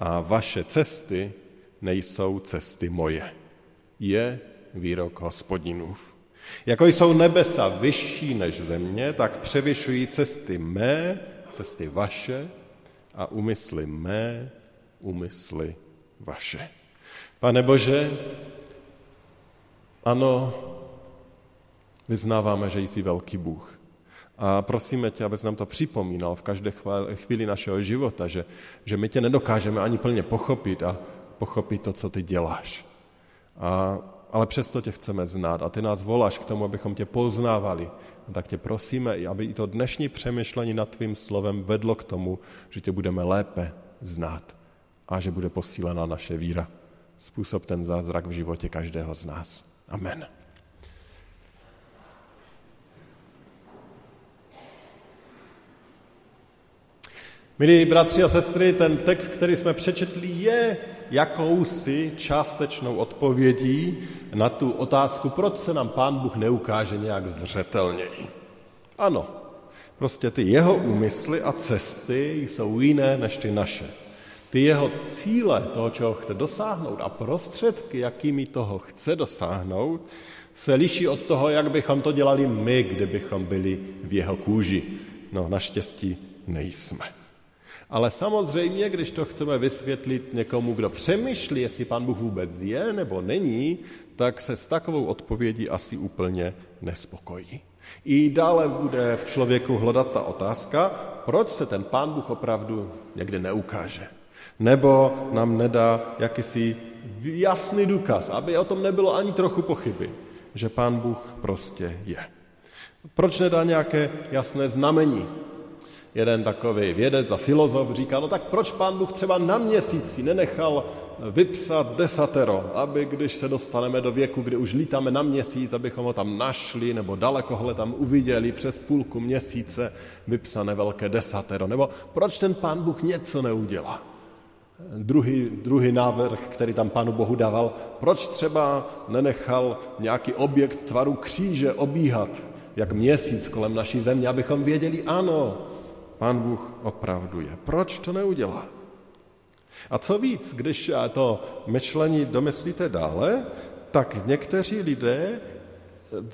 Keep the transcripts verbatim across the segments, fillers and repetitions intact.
a vaše cesty nejsou cesty moje, je výrok Hospodinův. Jako jsou nebesa vyšší než země, tak převyšují cesty mé, cesty vaše a úmysly mé, úmysly vaše. Pane Bože, ano, vyznáváme, že jsi velký Bůh. A prosíme tě, abys nám to připomínal v každé chvíli našeho života, že, že my tě nedokážeme ani plně pochopit a pochopit to, co ty děláš. A ale přesto tě chceme znát a ty nás voláš k tomu, abychom tě poznávali. A tak tě prosíme, aby i to dnešní přemýšlení nad tvým slovem vedlo k tomu, že tě budeme lépe znát a že bude posílená naše víra. Způsob ten zázrak v životě každého z nás. Amen. Milí bratři a sestry, ten text, který jsme přečetli, je jakousi částečnou odpovědí na tu otázku, proč se nám Pán Bůh neukáže nějak zřetelněji. Ano, prostě ty jeho úmysly a cesty jsou jiné než ty naše. Ty jeho cíle, toho, čeho chce dosáhnout a prostředky, jakými toho chce dosáhnout, se liší od toho, jak bychom to dělali my, kdybychom byli v jeho kůži. No, naštěstí nejsme. Ale samozřejmě, když to chceme vysvětlit někomu, kdo přemýšlí, jestli Pán Bůh vůbec je nebo není, tak se s takovou odpovědí asi úplně nespokojí. I dále bude v člověku hledat ta otázka, proč se ten Pán Bůh opravdu někdy neukáže. Nebo nám nedá jakýsi jasný důkaz, aby o tom nebylo ani trochu pochyby, že Pán Bůh prostě je. Proč nedá nějaké jasné znamení? jeden takový vědec a filozof říká, no tak proč Pán Bůh třeba na měsíci nenechal vypsat desatero, aby když se dostaneme do věku, kdy už lítáme na měsíc, abychom ho tam našli, nebo dalekohled tam uviděli přes půlku měsíce vypsané velké desatero, nebo proč ten Pán Bůh něco neudělá? Druhý, druhý návrh, který tam Pánu Bohu dával, proč třeba nenechal nějaký objekt tvaru kříže obíhat, jak měsíc kolem naší země, abychom věděli, ano, Pán Bůh opravdu je. Proč to neudělá? A co víc, když to myšlení domyslíte dále, tak někteří lidé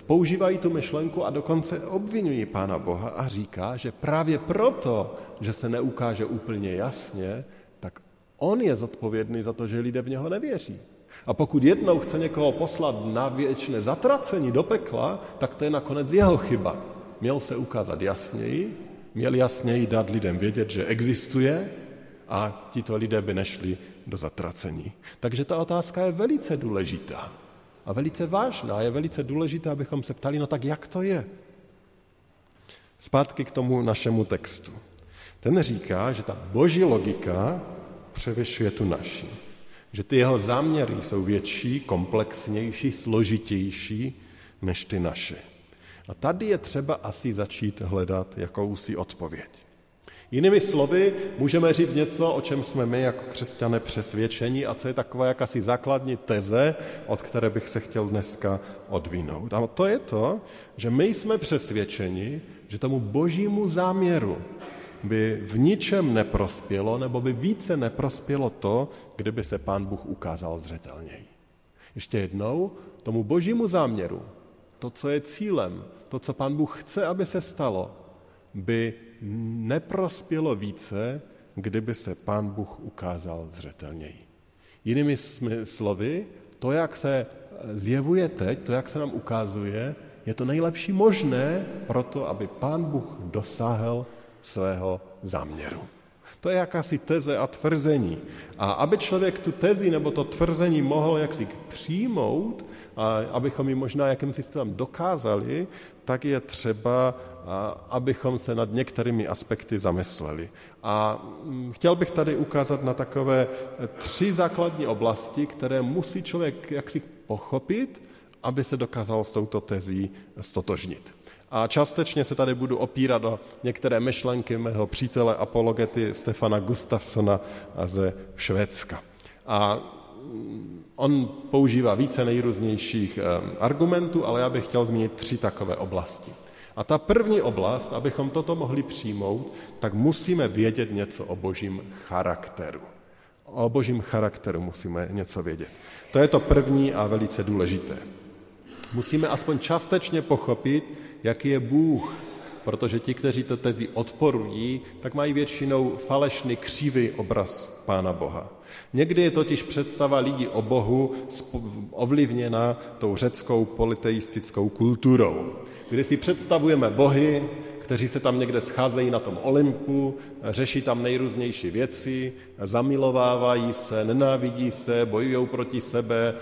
používají tu myšlenku a dokonce obvinují Pána Boha a říká, že právě proto, že se neukáže úplně jasně, tak on je zodpovědný za to, že lidé v něho nevěří. A pokud jednou chce někoho poslat na věčné zatracení do pekla, tak to je nakonec jeho chyba. Měl se ukázat jasněji, měl jasněji dát lidem vědět, že existuje a tito lidé by nešli do zatracení. Takže ta otázka je velice důležitá a velice vážná. Je velice důležitá, abychom se ptali, no tak jak to je? Zpátky k tomu našemu textu. Ten říká, že ta boží logika převyšuje tu naši. Že ty jeho záměry jsou větší, komplexnější, složitější než ty naše. A tady je třeba asi začít hledat jakousi odpověď. Jinými slovy, můžeme říct něco, o čem jsme my jako křesťané přesvědčení a co je taková jakási základní teze, od které bych se chtěl dneska odvinout. A to je to, že my jsme přesvědčeni, že tomu božímu záměru by v ničem neprospělo, nebo by více neprospělo to, kdyby se Pán Bůh ukázal zřetelněji. Ještě jednou, tomu božímu záměru, to, co je cílem, to, co Pán Bůh chce, aby se stalo, by neprospělo více, kdyby se Pán Bůh ukázal zřetelněji. Jinými slovy, to, jak se zjevuje teď, to, jak se nám ukazuje, je to nejlepší možné pro to, aby Pán Bůh dosáhl svého záměru. To je jakási teze a tvrzení. A aby člověk tu tezi nebo to tvrzení mohl jaksi přijmout, a abychom ji možná jakým systémem dokázali, tak je třeba, abychom se nad některými aspekty zamysleli. A chtěl bych tady ukázat na takové tři základní oblasti, které musí člověk jaksi pochopit, aby se dokázal s touto tezí stotožnit. A částečně se tady budu opírat o některé myšlenky mého přítele apologety Stefana Gustafsona ze Švédska. A on používá více nejrůznějších argumentů, ale já bych chtěl zmínit tři takové oblasti. A ta první oblast, abychom toto mohli přijmout, tak musíme vědět něco o božím charakteru. O božím charakteru musíme něco vědět. To je to první a velice důležité. Musíme aspoň částečně pochopit, jaký je Bůh, protože ti, kteří to tezi odporují, tak mají většinou falešný, křivý obraz Pána Boha. Někdy je totiž představa lidí o Bohu ovlivněna tou řeckou politeistickou kulturou, kdy si představujeme bohy, kteří se tam někde scházejí na tom Olympu, řeší tam nejrůznější věci, zamilovávají se, nenávidí se, bojují proti sebe,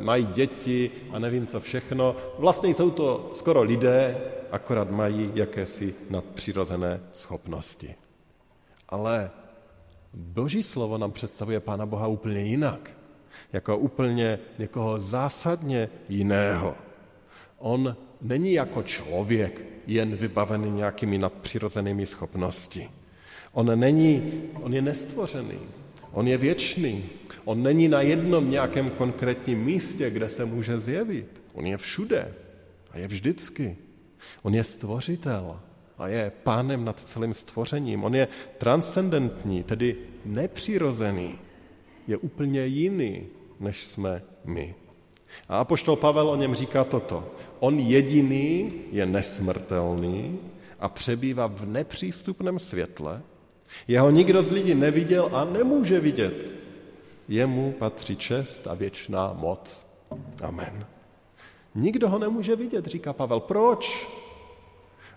mají děti a nevím co všechno. Vlastně jsou to skoro lidé, akorát mají jakési nadpřirozené schopnosti. Ale Boží slovo nám představuje Pána Boha úplně jinak, jako úplně někoho zásadně jiného. On není jako člověk, jen vybavený nějakými nadpřirozenými schopnosti. On není, on je nestvořený, on je věčný, on není na jednom nějakém konkrétním místě, kde se může zjevit. On je všude a je vždycky. On je stvořitel a je pánem nad celým stvořením. On je transcendentní, tedy nepřirozený. Je úplně jiný, než jsme my. A apoštol Pavel o něm říká toto. On jediný je nesmrtelný a přebývá v nepřístupném světle. Jeho nikdo z lidí neviděl a nemůže vidět. Jemu patří čest a věčná moc. Amen. Nikdo ho nemůže vidět, říká Pavel. Proč?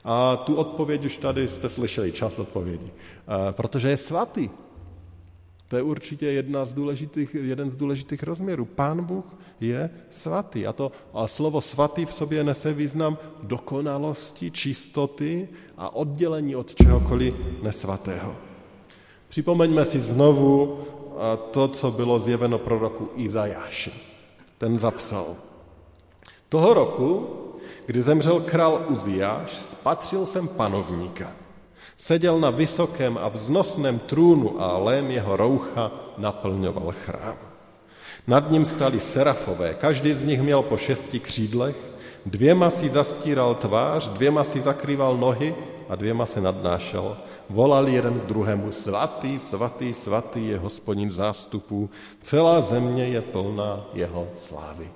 A tu odpověď už tady jste slyšeli, část odpovědi. Protože je svatý. To je určitě jedna z důležitých, jeden z důležitých rozměrů. Pán Bůh je svatý a, to, a slovo svatý v sobě nese význam dokonalosti, čistoty a oddělení od čehokoliv nesvatého. Připomeňme si znovu to, co bylo zjeveno proroku Izajáši. Ten zapsal: Toho roku, kdy zemřel král Uziáš, spatřil jsem panovníka. Seděl na vysokém a vznosném trůnu a lém jeho roucha naplňoval chrám. Nad ním stali serafové, každý z nich měl po šesti křídlech, dvěma si zastíral tvář, dvěma si zakrýval nohy a dvěma se nadnášel. Volal jeden k druhému: Svatý, svatý, svatý je Hospodin zástupů, celá země je plná jeho slávy.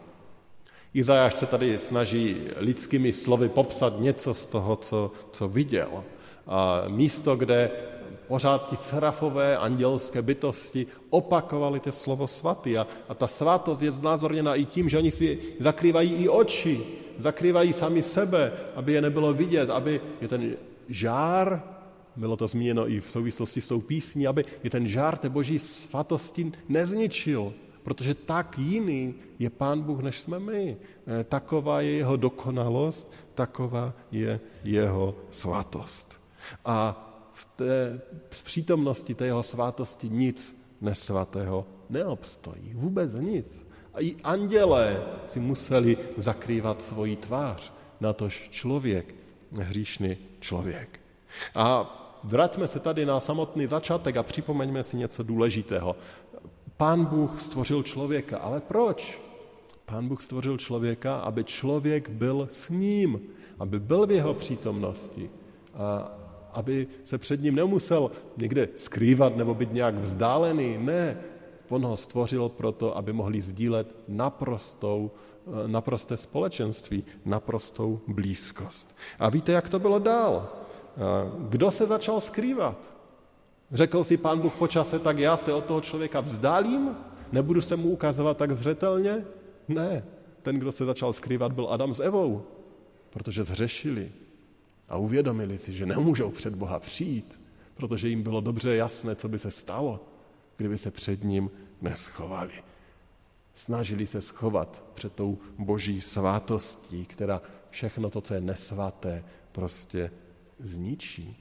Izajáš se tady snaží lidskými slovy popsat něco z toho, co, co viděl. A místo, kde pořád ti serafové, andělské bytosti opakovali to slovo svatý. A, a ta svátost je znázorněna i tím, že oni si zakrývají i oči, zakrývají sami sebe, aby je nebylo vidět, aby je ten žár, bylo to zmíněno i v souvislosti s tou písní, aby je ten žár té boží svatosti nezničil. Protože tak jiný je Pán Bůh, než jsme my. Taková je jeho dokonalost, taková je jeho svatost. A v té v přítomnosti té jeho svátosti nic nesvatého neobstojí. Vůbec nic. A i andělé si museli zakrývat svoji tvář. Natož člověk, hříšný člověk. A vraťme se tady na samotný začátek a připomeňme si něco důležitého. Pán Bůh stvořil člověka, ale proč? Pán Bůh stvořil člověka, aby člověk byl s ním, aby byl v jeho přítomnosti. A aby se před ním nemusel někde skrývat nebo být nějak vzdálený. Ne, on ho stvořil proto, aby mohli sdílet naprostou, naprosté společenství, naprostou blízkost. A víte, jak to bylo dál? Kdo se začal skrývat? Řekl si Pán Bůh po čase: tak já se od toho člověka vzdálím? Nebudu se mu ukazovat tak zřetelně? Ne, ten, kdo se začal skrývat, byl Adam s Evou, protože zhřešili. A uvědomili si, že nemůžou před Boha přijít, protože jim bylo dobře jasné, co by se stalo, kdyby se před ním neschovali. Snažili se schovat před tou boží svátostí, která všechno to, co je nesvaté, prostě zničí.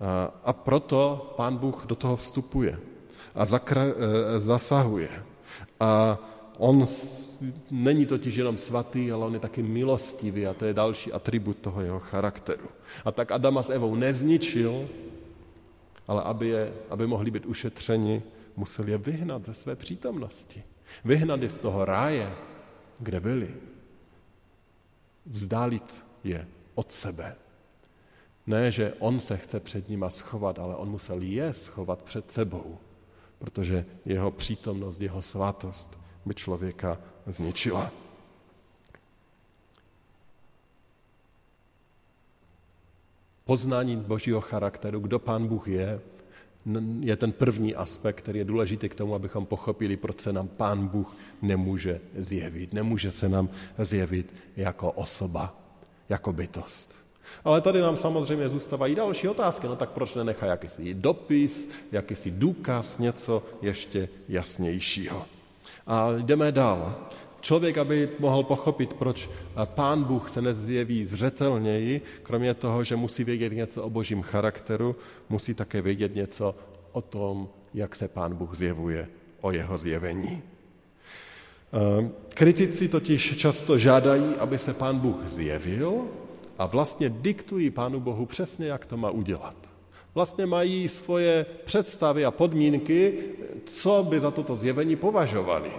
A, a proto Pán Bůh do toho vstupuje a zakra, e, zasahuje. A on není totiž jenom svatý, ale on je taky milostivý a to je další atribut toho jeho charakteru. A tak Adama s Evou nezničil, ale aby, je, aby mohli být ušetřeni, musel je vyhnat ze své přítomnosti. Vyhnat je z toho ráje, kde byli. Vzdálit je od sebe. Ne, že on se chce před nima schovat, ale on musel je schovat před sebou, protože jeho přítomnost, jeho svatost by člověka zničila. Poznání božího charakteru, kdo Pán Bůh je, je ten první aspekt, který je důležitý k tomu, abychom pochopili, proč se nám Pán Bůh nemůže zjevit. Nemůže se nám zjevit jako osoba, jako bytost. Ale tady nám samozřejmě zůstávají další otázky. No tak proč nenechá jakýsi dopis, jakýsi důkaz, něco ještě jasnějšího. A jdeme dál. Člověk, aby mohl pochopit, proč Pán Bůh se nezjeví zřetelněji, kromě toho, že musí vědět něco o božím charakteru, musí také vědět něco o tom, jak se Pán Bůh zjevuje, o jeho zjevení. Kritici totiž často žádají, aby se Pán Bůh zjevil, a vlastně diktují Pánu Bohu přesně, jak to má udělat. Vlastně mají svoje představy a podmínky, co by za toto zjevení považovali.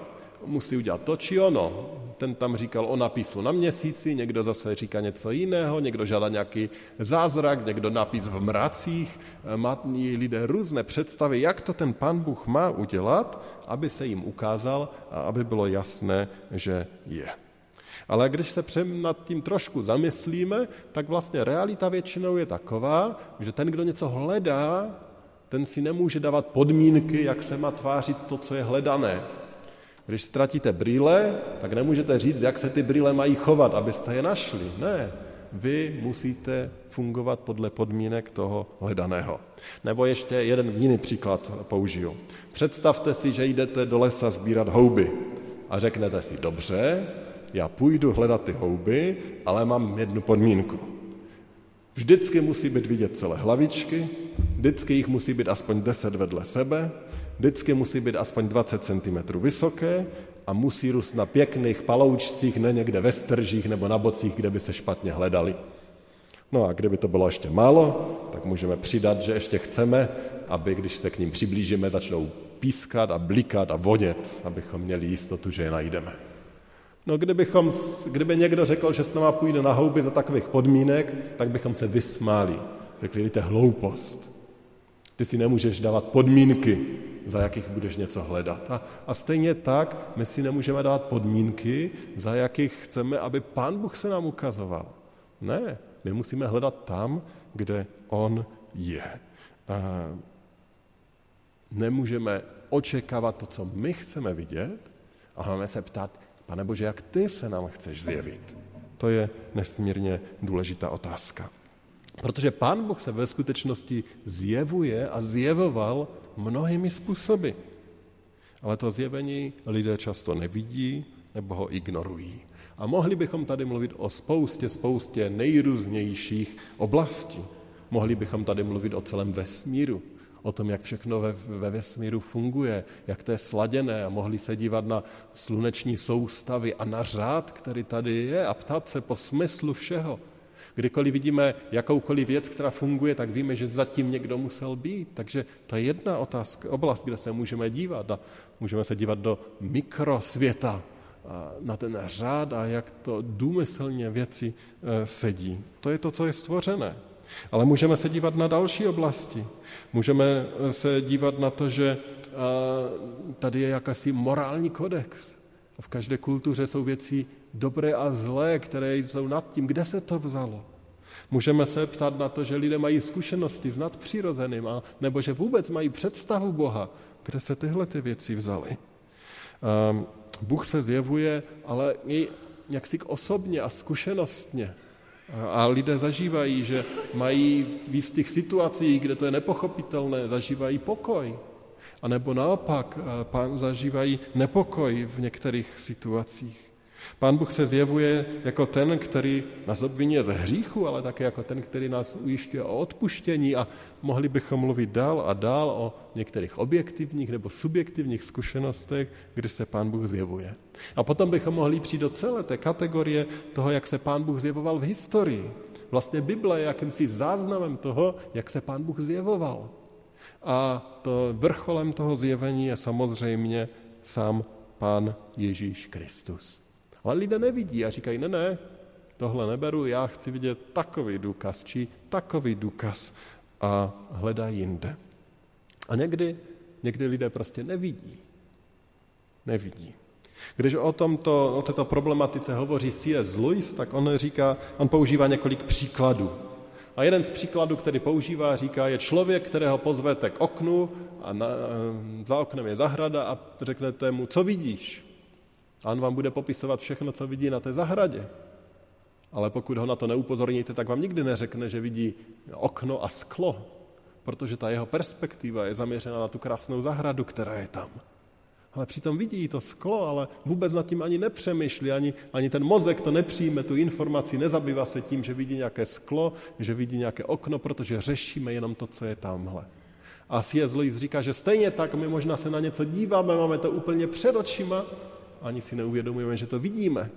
Musí udělat to či ono. Ten tam říkal o napisu na měsíci, někdo zase říká něco jiného, někdo žádá nějaký zázrak, někdo napis v mracích. Mají lidé různé představy, jak to ten Pán Bůh má udělat, aby se jim ukázal a aby bylo jasné, že je. Ale když se nad tím trošku zamyslíme, tak vlastně realita většinou je taková, že ten, kdo něco hledá, ten si nemůže dávat podmínky, jak se má tvářit to, co je hledané. Když ztratíte brýle, tak nemůžete říct, jak se ty brýle mají chovat, abyste je našli. Ne, vy musíte fungovat podle podmínek toho hledaného. Nebo ještě jeden jiný příklad použiju. Představte si, že jdete do lesa sbírat houby a řeknete si, dobře, já půjdu hledat ty houby, ale mám jednu podmínku. Vždycky musí být vidět celé hlavičky, vždycky jich musí být aspoň deset vedle sebe, vždycky musí být aspoň dvacet centimetrů vysoké a musí růst na pěkných paloučcích, ne někde ve stržích nebo na bocích, kde by se špatně hledali. No a kdyby to bylo ještě málo, tak můžeme přidat, že ještě chceme, aby když se k ním přiblížíme, začnou pískat a blikat a vonět, abychom měli jistotu, že je najdeme. No kdybychom, kdyby někdo řekl, že s náma půjde na houby za takových podmínek, tak bychom se vysmáli. Řekli, to je hloupost. Ty si nemůžeš dávat podmínky, za jakých budeš něco hledat. A, a stejně tak my si nemůžeme dávat podmínky, za jakých chceme, aby Pán Bůh se nám ukazoval. Ne, my musíme hledat tam, kde On je. A nemůžeme očekávat to, co my chceme vidět, a máme se ptát, Pane Bože, jak ty se nám chceš zjevit? To je nesmírně důležitá otázka. Protože Pán Bůh se ve skutečnosti zjevuje a zjevoval mnohými způsoby. Ale to zjevení lidé často nevidí nebo ho ignorují. A mohli bychom tady mluvit o spoustě, spoustě nejrůznějších oblastí. Mohli bychom tady mluvit o celém vesmíru, o tom, jak všechno ve, ve vesmíru funguje, jak to je sladěné a mohli se dívat na sluneční soustavy a na řád, který tady je a ptát se po smyslu všeho. Kdykoliv vidíme jakoukoliv věc, která funguje, tak víme, že zatím někdo musel být. Takže to je jedna otázka, oblast, kde se můžeme dívat. A můžeme se dívat do mikrosvěta, na ten řád a jak to důmyslně věci sedí. To je to, co je stvořené. Ale můžeme se dívat na další oblasti. Můžeme se dívat na to, že tady je jakýsi morální kodex. V každé kultuře jsou věci dobré a zlé, které jsou nad tím, kde se to vzalo. Můžeme se ptát na to, že lidé mají zkušenosti s nadpřirozeným, nebo že vůbec mají představu Boha, kde se tyhle ty věci vzaly. Bůh se zjevuje, ale i jaksi osobně a zkušenostně. A lidé zažívají, že mají v jistých situacích, kde to je nepochopitelné, zažívají pokoj. A nebo naopak, pán zažívají nepokoj v některých situacích. Pán Bůh se zjevuje jako ten, který nás obvinuje ze hříchu, ale také jako ten, který nás ujišťuje o odpuštění a mohli bychom mluvit dál a dál o některých objektivních nebo subjektivních zkušenostech, kdy se Pán Bůh zjevuje. A potom bychom mohli přijít do celé té kategorie toho, jak se Pán Bůh zjevoval v historii. Vlastně Bible je jakýmsi záznamem toho, jak se Pán Bůh zjevoval. A to vrcholem toho zjevení je samozřejmě sám Pán Ježíš Kristus. Ale lidé nevidí a říkají, ne, ne, tohle neberu, já chci vidět takový důkaz, či takový důkaz a hledají jinde. A někdy, někdy lidé prostě nevidí. Nevidí. Když o tomto, o této problematice hovoří C S Lewis, tak on říká, on používá několik příkladů. A jeden z příkladů, který používá, říká, je člověk, kterého pozvete k oknu a na, za oknem je zahrada a řeknete mu, co vidíš? A on vám bude popisovat všechno, co vidí na té zahradě. Ale pokud ho na to neupozorníte, tak vám nikdy neřekne, že vidí okno a sklo, protože ta jeho perspektiva je zaměřena na tu krásnou zahradu, která je tam. Ale přitom vidí to sklo, ale vůbec nad tím ani nepřemýšlí, ani, ani ten mozek to nepřijme, tu informaci, nezabývá se tím, že vidí nějaké sklo, že vidí nějaké okno, protože řešíme jenom to, co je tamhle. A C S Lewis říká, že stejně tak my možná se na něco díváme, máme to úplně před očima, ani si neuvědomujeme, že to vidíme,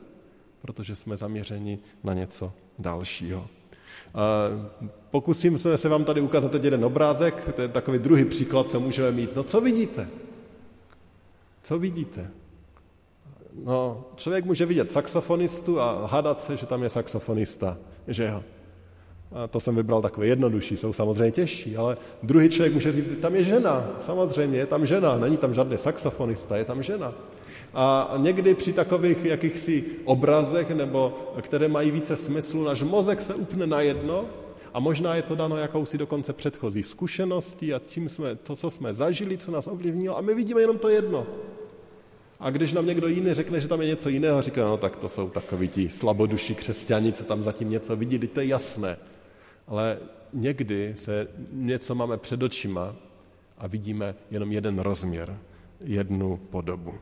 protože jsme zaměřeni na něco dalšího. Pokusím se vám tady ukázat teď jeden obrázek, to je takový druhý příklad, co můžeme mít. No co vidíte? Co vidíte? No, člověk může vidět saxofonistu a hádat se, že tam je saxofonista, že jo? A to jsem vybral takové jednodušší, jsou samozřejmě těžší, ale druhý člověk může říct, tam je žena, samozřejmě je tam žena, není tam žádný saxofonista, je tam žena. A někdy při takových jakýchsi obrazech, nebo které mají více smyslu, náš mozek se upne na jedno a možná je to dáno jakousi dokonce předchozí zkušeností a tím jsme, to, co jsme zažili, co nás ovlivnilo a my vidíme jenom to jedno. A když nám někdo jiný řekne, že tam je něco jiného, říká, no tak to jsou takoví ti slaboduší křesťani, co tam zatím něco vidí, to je jasné. Ale někdy se něco máme před očima a vidíme jenom jeden rozměr, jednu podobu.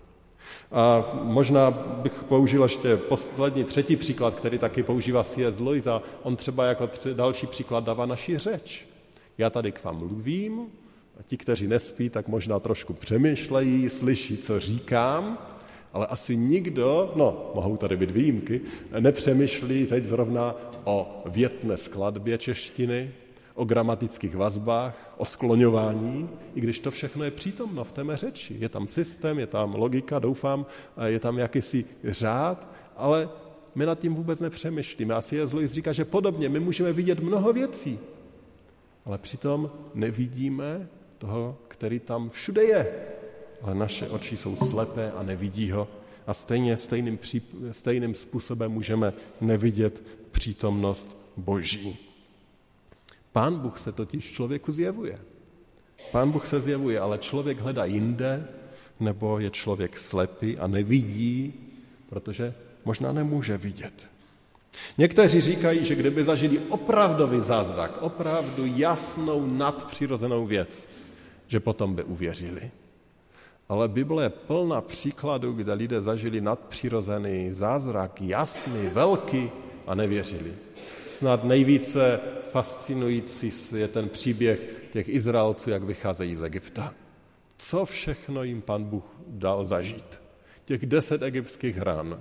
A možná bych použil ještě poslední, třetí příklad, který taky používá C S. Lewis, a on třeba jako tři, další příklad dává naši řeč. Já tady k vám mluvím, a ti, kteří nespí, tak možná trošku přemýšlejí, slyší, co říkám, ale asi nikdo, no, mohou tady být výjimky, nepřemýšlí teď zrovna o větné skladbě češtiny, o gramatických vazbách, o skloňování, i když to všechno je přítomno v té mé řeči. Je tam systém, je tam logika, doufám, je tam jakýsi řád, ale my nad tím vůbec nepřemýšlíme. A C S. Lewis říká, že podobně my můžeme vidět mnoho věcí, ale přitom nevidíme toho, který tam všude je. Ale naše oči jsou slepé a nevidí ho. A stejně stejným, pří, stejným způsobem můžeme nevidět přítomnost Boží. Pán Bůh se totiž člověku zjevuje. Pán Bůh se zjevuje, ale člověk hledá jinde, nebo je člověk slepý a nevidí, protože možná nemůže vidět. Někteří říkají, že kdyby zažili opravdový zázrak, opravdu jasnou nadpřirozenou věc, že potom by uvěřili. Ale Bible je plná příkladů, kde lidé zažili nadpřirozený zázrak, jasný, velký, a nevěřili. Snad nejvíce fascinující je ten příběh těch Izraelců, jak vycházejí z Egypta. Co všechno jim Pan Bůh dal zažít? Těch deset egyptských hran,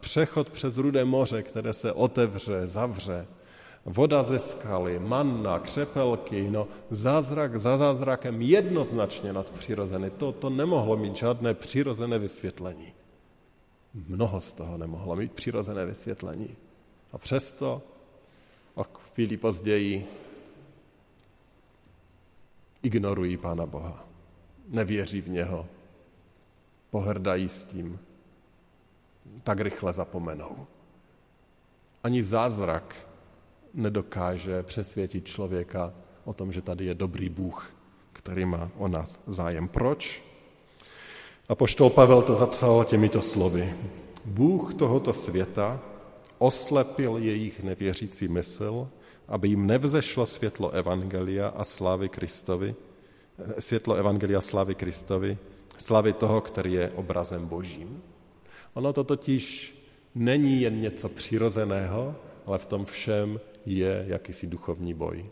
přechod přes Rudé moře, které se otevře, zavře, voda ze skaly, manna, křepelky, no zázrak za zázrakem, jednoznačně nadpřirozený. To, to nemohlo mít žádné přirozené vysvětlení. Mnoho z toho nemohlo mít přirozené vysvětlení. A přesto o chvíli později ignorují Pána Boha. Nevěří v něho. Pohrdají s tím. Tak rychle zapomenou. Ani zázrak nedokáže přesvědčit člověka o tom, že tady je dobrý Bůh, který má o nás zájem. Proč? Apoštol Pavel to zapsal těmito slovy. Bůh tohoto světa oslepil jejich nevěřící mysl, aby jim nevzešlo světlo evangelia a slávy Kristovi, světlo evangelia slávy Kristovi, slávy toho, který je obrazem Božím. Ono to totiž není jen něco přirozeného, ale v tom všem je jakýsi duchovní boj.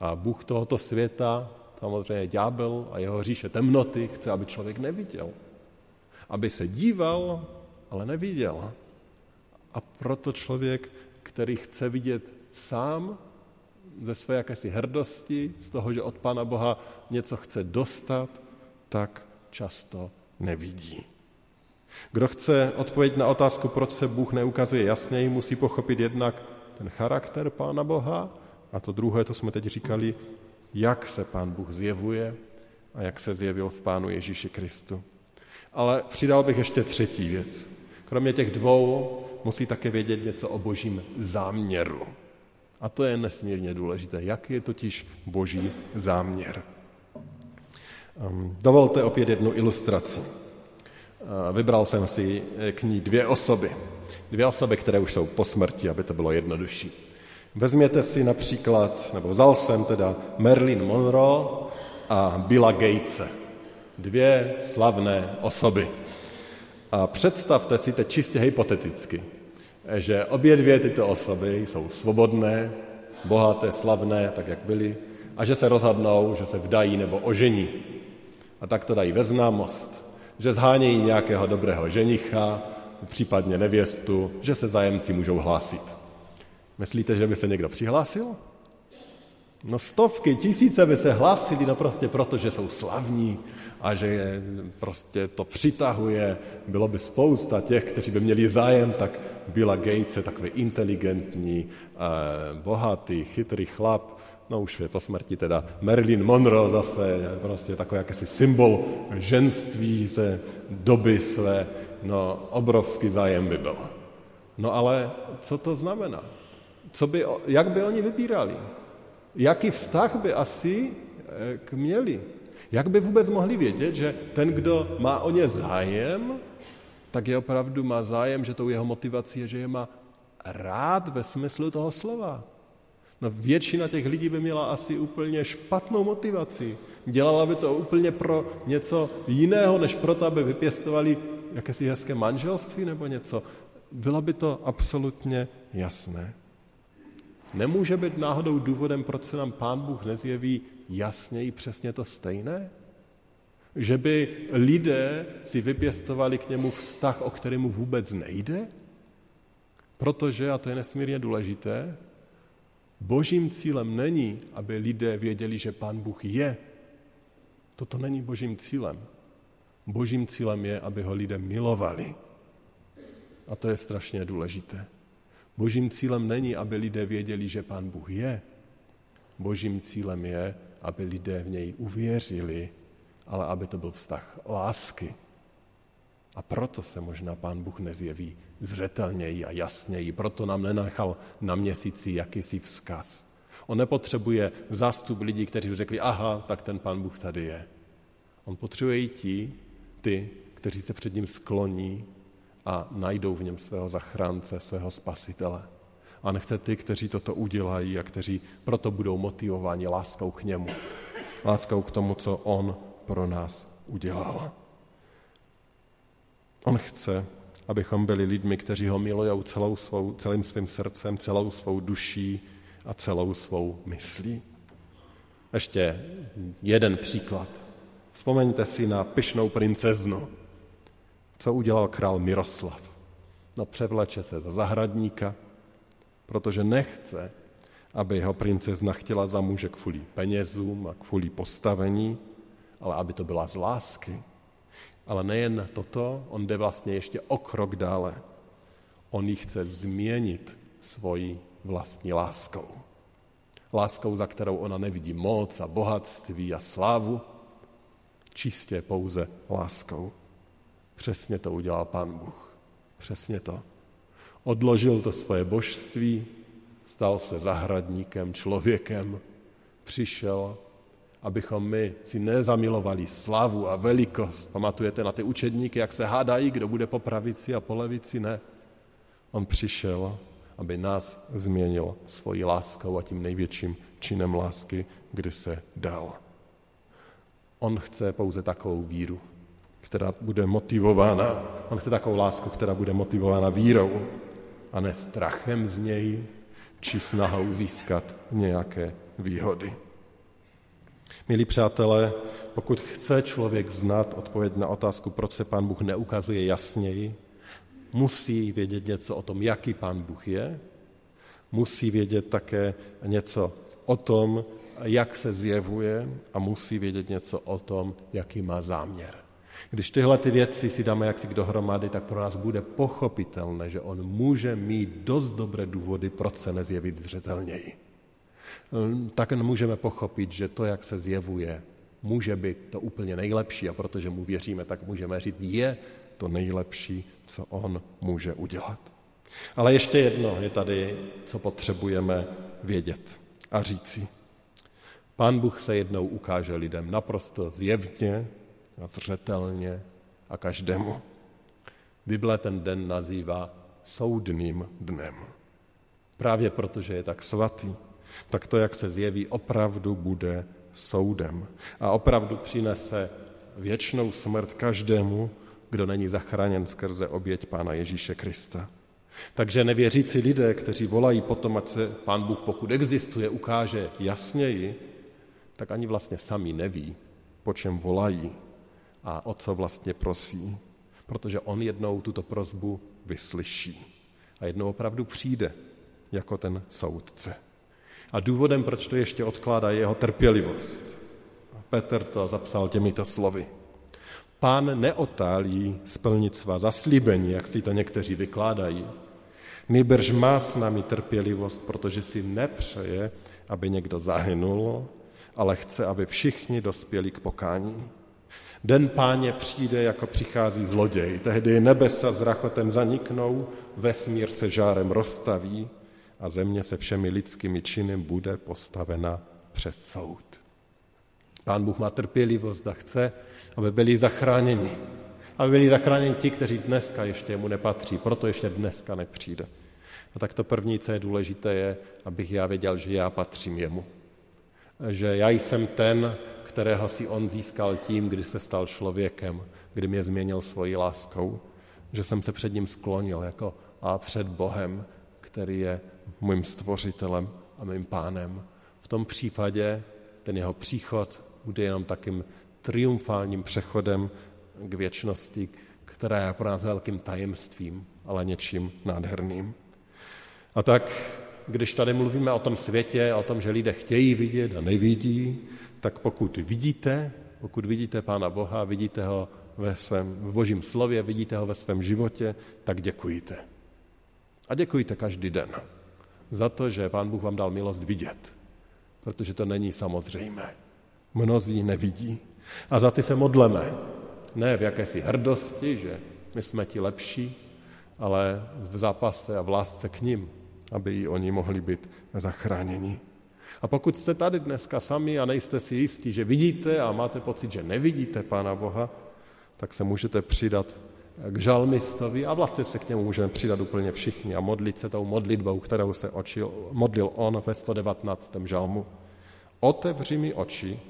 A Bůh tohoto světa, samozřejmě ďábel a jeho říše temnoty, chce, aby člověk neviděl. Aby se díval, ale neviděl. A proto člověk, který chce vidět sám ze své jakési hrdosti, z toho, že od Pána Boha něco chce dostat, tak často nevidí. Kdo chce odpovědět na otázku, proč se Bůh neukazuje jasněji, musí pochopit jednak ten charakter Pána Boha a to druhé, to jsme teď říkali, jak se Pán Bůh zjevuje a jak se zjevil v Pánu Ježíši Kristu. Ale přidal bych ještě třetí věc. Kromě těch dvou musí také vědět něco o Božím záměru. A to je nesmírně důležité. Jaký je totiž Boží záměr? Dovolte opět jednu ilustraci. Vybral jsem si k ní dvě osoby. Dvě osoby, které už jsou po smrti, aby to bylo jednodušší. Vezměte si například, nebo vzal jsem teda Marilyn Monroe a Billa Gatese. Dvě slavné osoby. A představte si teď čistě hypoteticky, že obě dvě tyto osoby jsou svobodné, bohaté, slavné, tak jak byly, a že se rozhodnou, že se vdají nebo ožení. A tak to dají ve známost, že zhánějí nějakého dobrého ženicha, případně nevěstu, že se zájemci můžou hlásit. Myslíte, že by se někdo přihlásil? No stovky, tisíce by se hlásili, no prostě proto, že jsou slavní a že prostě to přitahuje. Bylo by spousta těch, kteří by měli zájem, tak Billa Gatese, takový inteligentní, bohatý, chytrý chlap, no už je po smrti teda Marilyn Monroe zase, prostě takový jakýsi symbol ženství té doby své, no obrovský zájem by byl. No ale co to znamená? Co by, jak by oni vybírali? Jaký vztah by asi k měli? Jak by vůbec mohli vědět, že ten, kdo má o ně zájem, tak je opravdu má zájem, že tou jeho motivací je, že je má rád ve smyslu toho slova. No většina těch lidí by měla asi úplně špatnou motivaci. Dělala by to úplně pro něco jiného, než proto, aby vypěstovali jakési hezké manželství nebo něco. Bylo by to absolutně jasné. Nemůže být náhodou důvodem, proč se nám Pán Bůh nezjeví jasněji přesně to stejné? Že by lidé si vypěstovali k němu vztah, o kterému vůbec nejde? Protože, a to je nesmírně důležité, Božím cílem není, aby lidé věděli, že Pán Bůh je. Toto není Božím cílem. Božím cílem je, aby ho lidé milovali. A to je strašně důležité. Božím cílem není, aby lidé věděli, že Pán Bůh je. Božím cílem je, aby lidé v něj uvěřili, ale aby to byl vztah lásky. A proto se možná Pán Bůh nezjeví zřetelněji a jasněji. Proto nám nenechal na měsíci jakýsi vzkaz. On nepotřebuje zástup lidí, kteří by řekli, aha, tak ten Pán Bůh tady je. On potřebuje i ti, ty, kteří se před ním skloní a najdou v něm svého zachránce, svého spasitele. A nechce ty, kteří toto udělají a kteří proto budou motivováni láskou k němu. Láskou k tomu, co on pro nás udělal. On chce, abychom byli lidmi, kteří ho milují celou svou, celým svým srdcem, celou svou duší a celou svou myslí. Ještě jeden příklad. Vzpomeňte si na pyšnou princeznu. Co udělal král Miroslav? No převleče se za zahradníka, protože nechce, aby jeho princezna chtěla za muže kvůli penězům a kvůli postavení, ale aby to byla z lásky. Ale nejen toto, on jde vlastně ještě o krok dále. On ji chce změnit svojí vlastní láskou. Láskou, za kterou ona nevidí moc a bohatství a slávu, čistě pouze láskou. Přesně to udělal Pán Bůh. Přesně to. Odložil to svoje božství, stal se zahradníkem, člověkem, přišel, abychom my si nezamilovali slavu a velikost. Pamatujete na ty učedníky, jak se hádají, kdo bude po pravici a po levici? Ne. On přišel, aby nás změnil svojí láskou a tím největším činem lásky, kdy se dal. On chce pouze takovou víru, která bude motivována. On chce takovou lásku, která bude motivována vírou a ne strachem z něj, či snahou získat nějaké výhody. Milí přátelé, pokud chce člověk znát odpověď na otázku, proč se Pán Bůh neukazuje jasněji, musí vědět něco o tom, jaký Pán Bůh je, musí vědět také něco o tom, jak se zjevuje a musí vědět něco o tom, jaký má záměr. Když tyhle ty věci si dáme jaksi dohromady, tak pro nás bude pochopitelné, že on může mít dost dobré důvody, proč se nezjevit zřetelněji. Tak můžeme pochopit, že to, jak se zjevuje, může být to úplně nejlepší a protože mu věříme, tak můžeme říct, je to nejlepší, co on může udělat. Ale ještě jedno je tady, co potřebujeme vědět a říci. Pán Bůh se jednou ukáže lidem naprosto zjevně a zřetelně a každému. Bible ten den nazývá soudným dnem. Právě protože je tak svatý, tak to, jak se zjeví, opravdu bude soudem. A opravdu přinese věčnou smrt každému, kdo není zachráněn skrze oběť Pána Ježíše Krista. Takže nevěřící lidé, kteří volají potom, ať se Pán Bůh, pokud existuje, ukáže jasněji, tak ani vlastně sami neví, po čem volají a o co vlastně prosí, protože on jednou tuto prosbu vyslyší a jednou opravdu přijde jako ten soudce. A důvodem, proč to ještě odkládá, je jeho trpělivost. Petr to zapsal těmito slovy. Pán neotálí splnit svá zaslíbení, jak si to někteří vykládají. Nýbrž má s námi trpělivost, protože si nepřeje, aby někdo zahynul, ale chce, aby všichni dospěli k pokání. Den Páně přijde, jako přichází zloděj. Tehdy nebesa s rachotem zaniknou, vesmír se žárem rozstaví, a země se všemi lidskými činy bude postavena před soud. Pán Bůh má trpělivost a chce, aby byli zachráněni. Aby byli zachráněni ti, kteří dneska ještě mu nepatří, proto ještě dneska nepřijde. A tak to první, co je důležité, je, abych já věděl, že já patřím jemu. Že já jsem ten, kterého si on získal tím, kdy se stal člověkem, kdy mě změnil svojí láskou. Že jsem se před ním sklonil jako a před Bohem, který je mým stvořitelem a mým pánem. V tom případě ten jeho příchod bude jenom takým triumfálním přechodem k věčnosti, která je pro nás velkým tajemstvím, ale něčím nádherným. A tak, když tady mluvíme o tom světě, o tom, že lidé chtějí vidět a nevidí, tak pokud vidíte, pokud vidíte Pána Boha, vidíte ho ve svém, v Božím slově, vidíte ho ve svém životě, tak děkujte. A děkujte každý den za to, že Pán Bůh vám dal milost vidět, protože to není samozřejmé. Mnozí nevidí. A za ty se modleme. Ne v jakési hrdosti, že my jsme ti lepší, ale v zápase a v lásce k nim, aby i oni mohli být zachráněni. A pokud jste tady dneska sami a nejste si jistí, že vidíte a máte pocit, že nevidíte Pána Boha, tak se můžete přidat k žalmistovi a vlastně se k němu můžeme přidat úplně všichni a modlit se tou modlitbou, kterou se očil, modlil on ve sto devatenáctém žalmu. Otevři mi oči,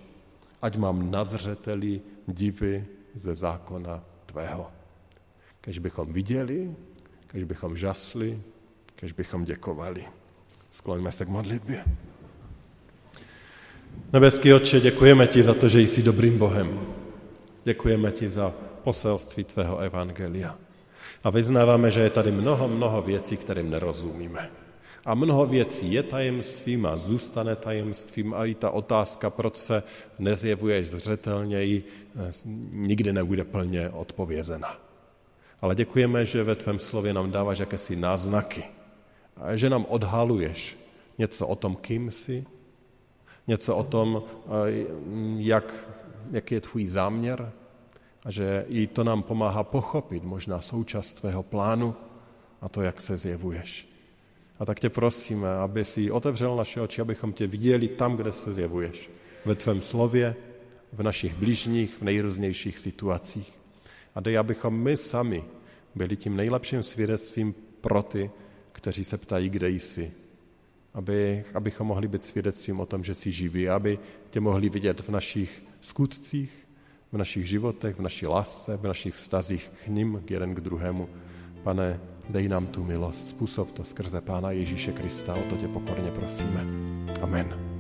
ať mám na zřeteli divy ze zákona tvého. Kež bychom viděli, kež bychom žasli, kež bychom děkovali. Skloňme se k modlitbě. Nebeský Otče, děkujeme ti za to, že jsi dobrým Bohem. Děkujeme ti za poselství tvého evangelia. A vyznáváme, že je tady mnoho, mnoho věcí, kterým nerozumíme. A mnoho věcí je tajemstvím a zůstane tajemstvím a i ta otázka, proč se nezjevuješ zřetelněji, nikdy nebude plně odpovězena. Ale děkujeme, že ve tvém slově nám dáváš jakési náznaky a že nám odhaluješ něco o tom, kým jsi, něco o tom, jak, jaký je tvůj záměr a že i to nám pomáhá pochopit možná součást tvého plánu a to, jak se zjevuješ. A tak tě prosíme, aby si otevřel naše oči, abychom tě viděli tam, kde se zjevuješ. Ve tvém slově, v našich bližních, v nejrůznějších situacích. A dej, abychom my sami byli tím nejlepším svědectvím pro ty, kteří se ptají, kde jsi. Aby, abychom mohli být svědectvím o tom, že jsi živý, aby tě mohli vidět v našich skutcích, v našich životech, v naší lásce, v našich vztazích k nim, k jeden k druhému. Pane, dej nám tu milost, způsob to skrze Pána Ježíše Krista, o to tě pokorně prosíme. Amen.